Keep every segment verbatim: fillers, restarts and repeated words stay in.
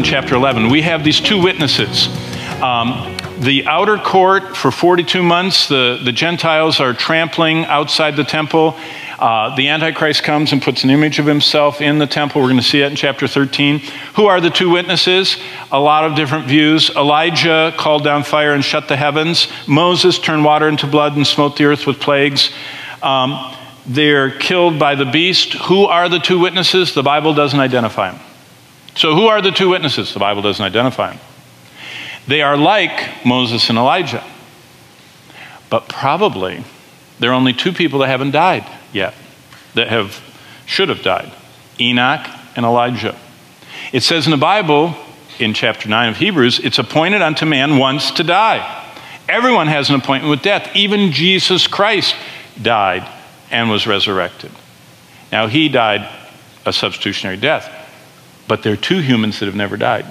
in chapter eleven. We have these two witnesses. Um, the outer court for forty-two months, the, the Gentiles are trampling outside the temple. Uh, the Antichrist comes and puts an image of himself in the temple. We're going to see that in chapter thirteen. Who are the two witnesses? A lot of different views. Elijah called down fire and shut the heavens. Moses turned water into blood and smote the earth with plagues. Um, they're killed by the beast. Who are the two witnesses? The Bible doesn't identify them. So who are the two witnesses? The Bible doesn't identify them. They are like Moses and Elijah. But probably there are only two people that haven't died yet, that have should have died, Enoch and Elijah. It says in the Bible, in chapter nine of Hebrews, it's appointed unto man once to die. Everyone has an appointment with death. Even Jesus Christ died and was resurrected. Now, he died a substitutionary death, but there are two humans that have never died.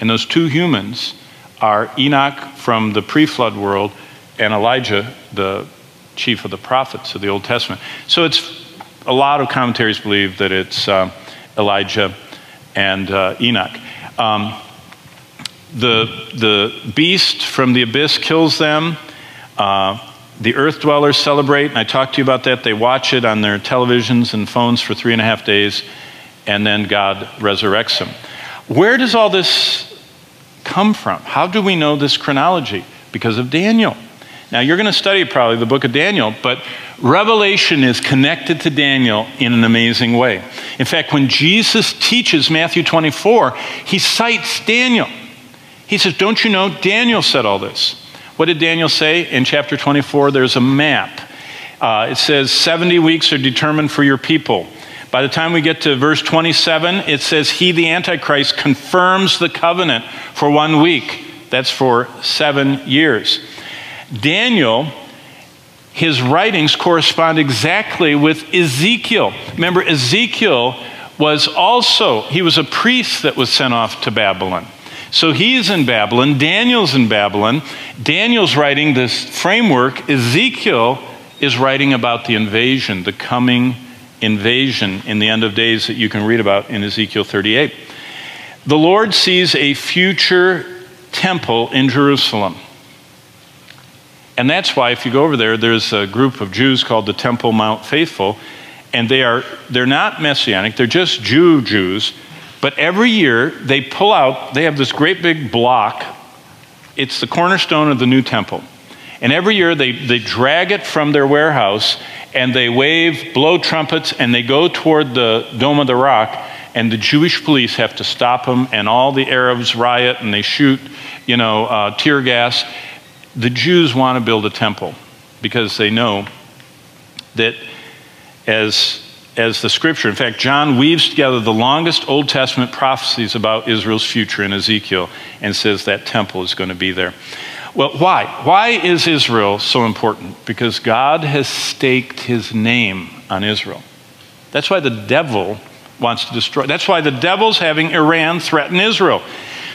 And those two humans are Enoch from the pre-flood world and Elijah, the chief of the prophets of the Old Testament. So it's a lot of commentaries believe that it's uh, Elijah and uh, Enoch. Um, the, the beast from the abyss kills them. Uh, the earth dwellers celebrate, and I talked to you about that. They watch it on their televisions and phones for three and a half days, and then God resurrects them. Where does all this come from? How do we know this chronology? Because of Daniel. Now, you're going to study probably the book of Daniel, but Revelation is connected to Daniel in an amazing way. In fact, when Jesus teaches Matthew twenty-four, he cites Daniel. He says, don't you know Daniel said all this? What did Daniel say? In chapter twenty-four, there's a map. Uh, it says, seventy weeks are determined for your people. By the time we get to verse twenty-seven, it says, he, the Antichrist, confirms the covenant for one week. That's for seven years. Daniel, his writings correspond exactly with Ezekiel. Remember, Ezekiel was also, he was a priest that was sent off to Babylon. So he's in Babylon, Daniel's in Babylon. Daniel's writing this framework. Ezekiel is writing about the invasion, the coming invasion in the end of days that you can read about in Ezekiel thirty-eight. The Lord sees a future temple in Jerusalem. And that's why, if you go over there, there's a group of Jews called the Temple Mount Faithful, and they are, they're not Messianic, they're just Jew Jews, but every year they pull out, they have this great big block, it's the cornerstone of the new temple, and every year they, they drag it from their warehouse, and they wave, blow trumpets, and they go toward the Dome of the Rock, and the Jewish police have to stop them, and all the Arabs riot, and they shoot, you know, uh, tear gas. The Jews want to build a temple because they know that as, as the scripture, in fact, John weaves together the longest Old Testament prophecies about Israel's future in Ezekiel and says that temple is going to be there. Well, why? Why is Israel so important? Because God has staked his name on Israel. That's why the devil wants to destroy. That's why the devil's having Iran threaten Israel.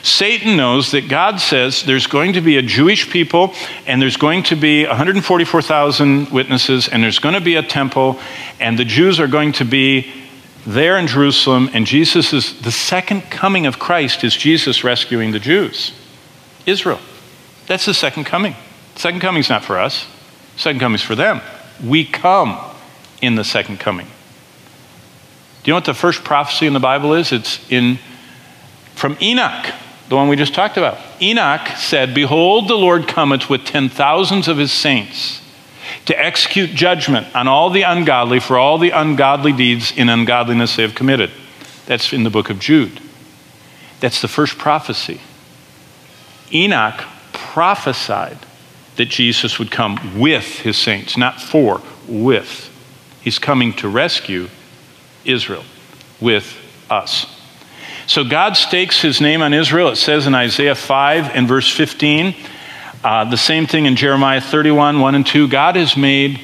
Satan knows that God says there's going to be a Jewish people and there's going to be one hundred forty-four thousand witnesses and there's going to be a temple and the Jews are going to be there in Jerusalem, and Jesus is, the second coming of Christ is Jesus rescuing the Jews. Israel. That's the second coming. Second coming's not for us. Second coming's for them. We come in the second coming. Do you know what the first prophecy in the Bible is? It's in, from Enoch. The one we just talked about. Enoch said, behold, the Lord cometh with ten thousands of his saints to execute judgment on all the ungodly for all the ungodly deeds in ungodliness they have committed. That's in the book of Jude. That's the first prophecy. Enoch prophesied that Jesus would come with his saints, not for, with. He's coming to rescue Israel with us. So God stakes his name on Israel. It says in Isaiah five and verse fifteen, uh, the same thing in Jeremiah thirty-one, one and two. God has made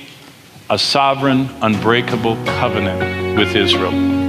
a sovereign, unbreakable covenant with Israel.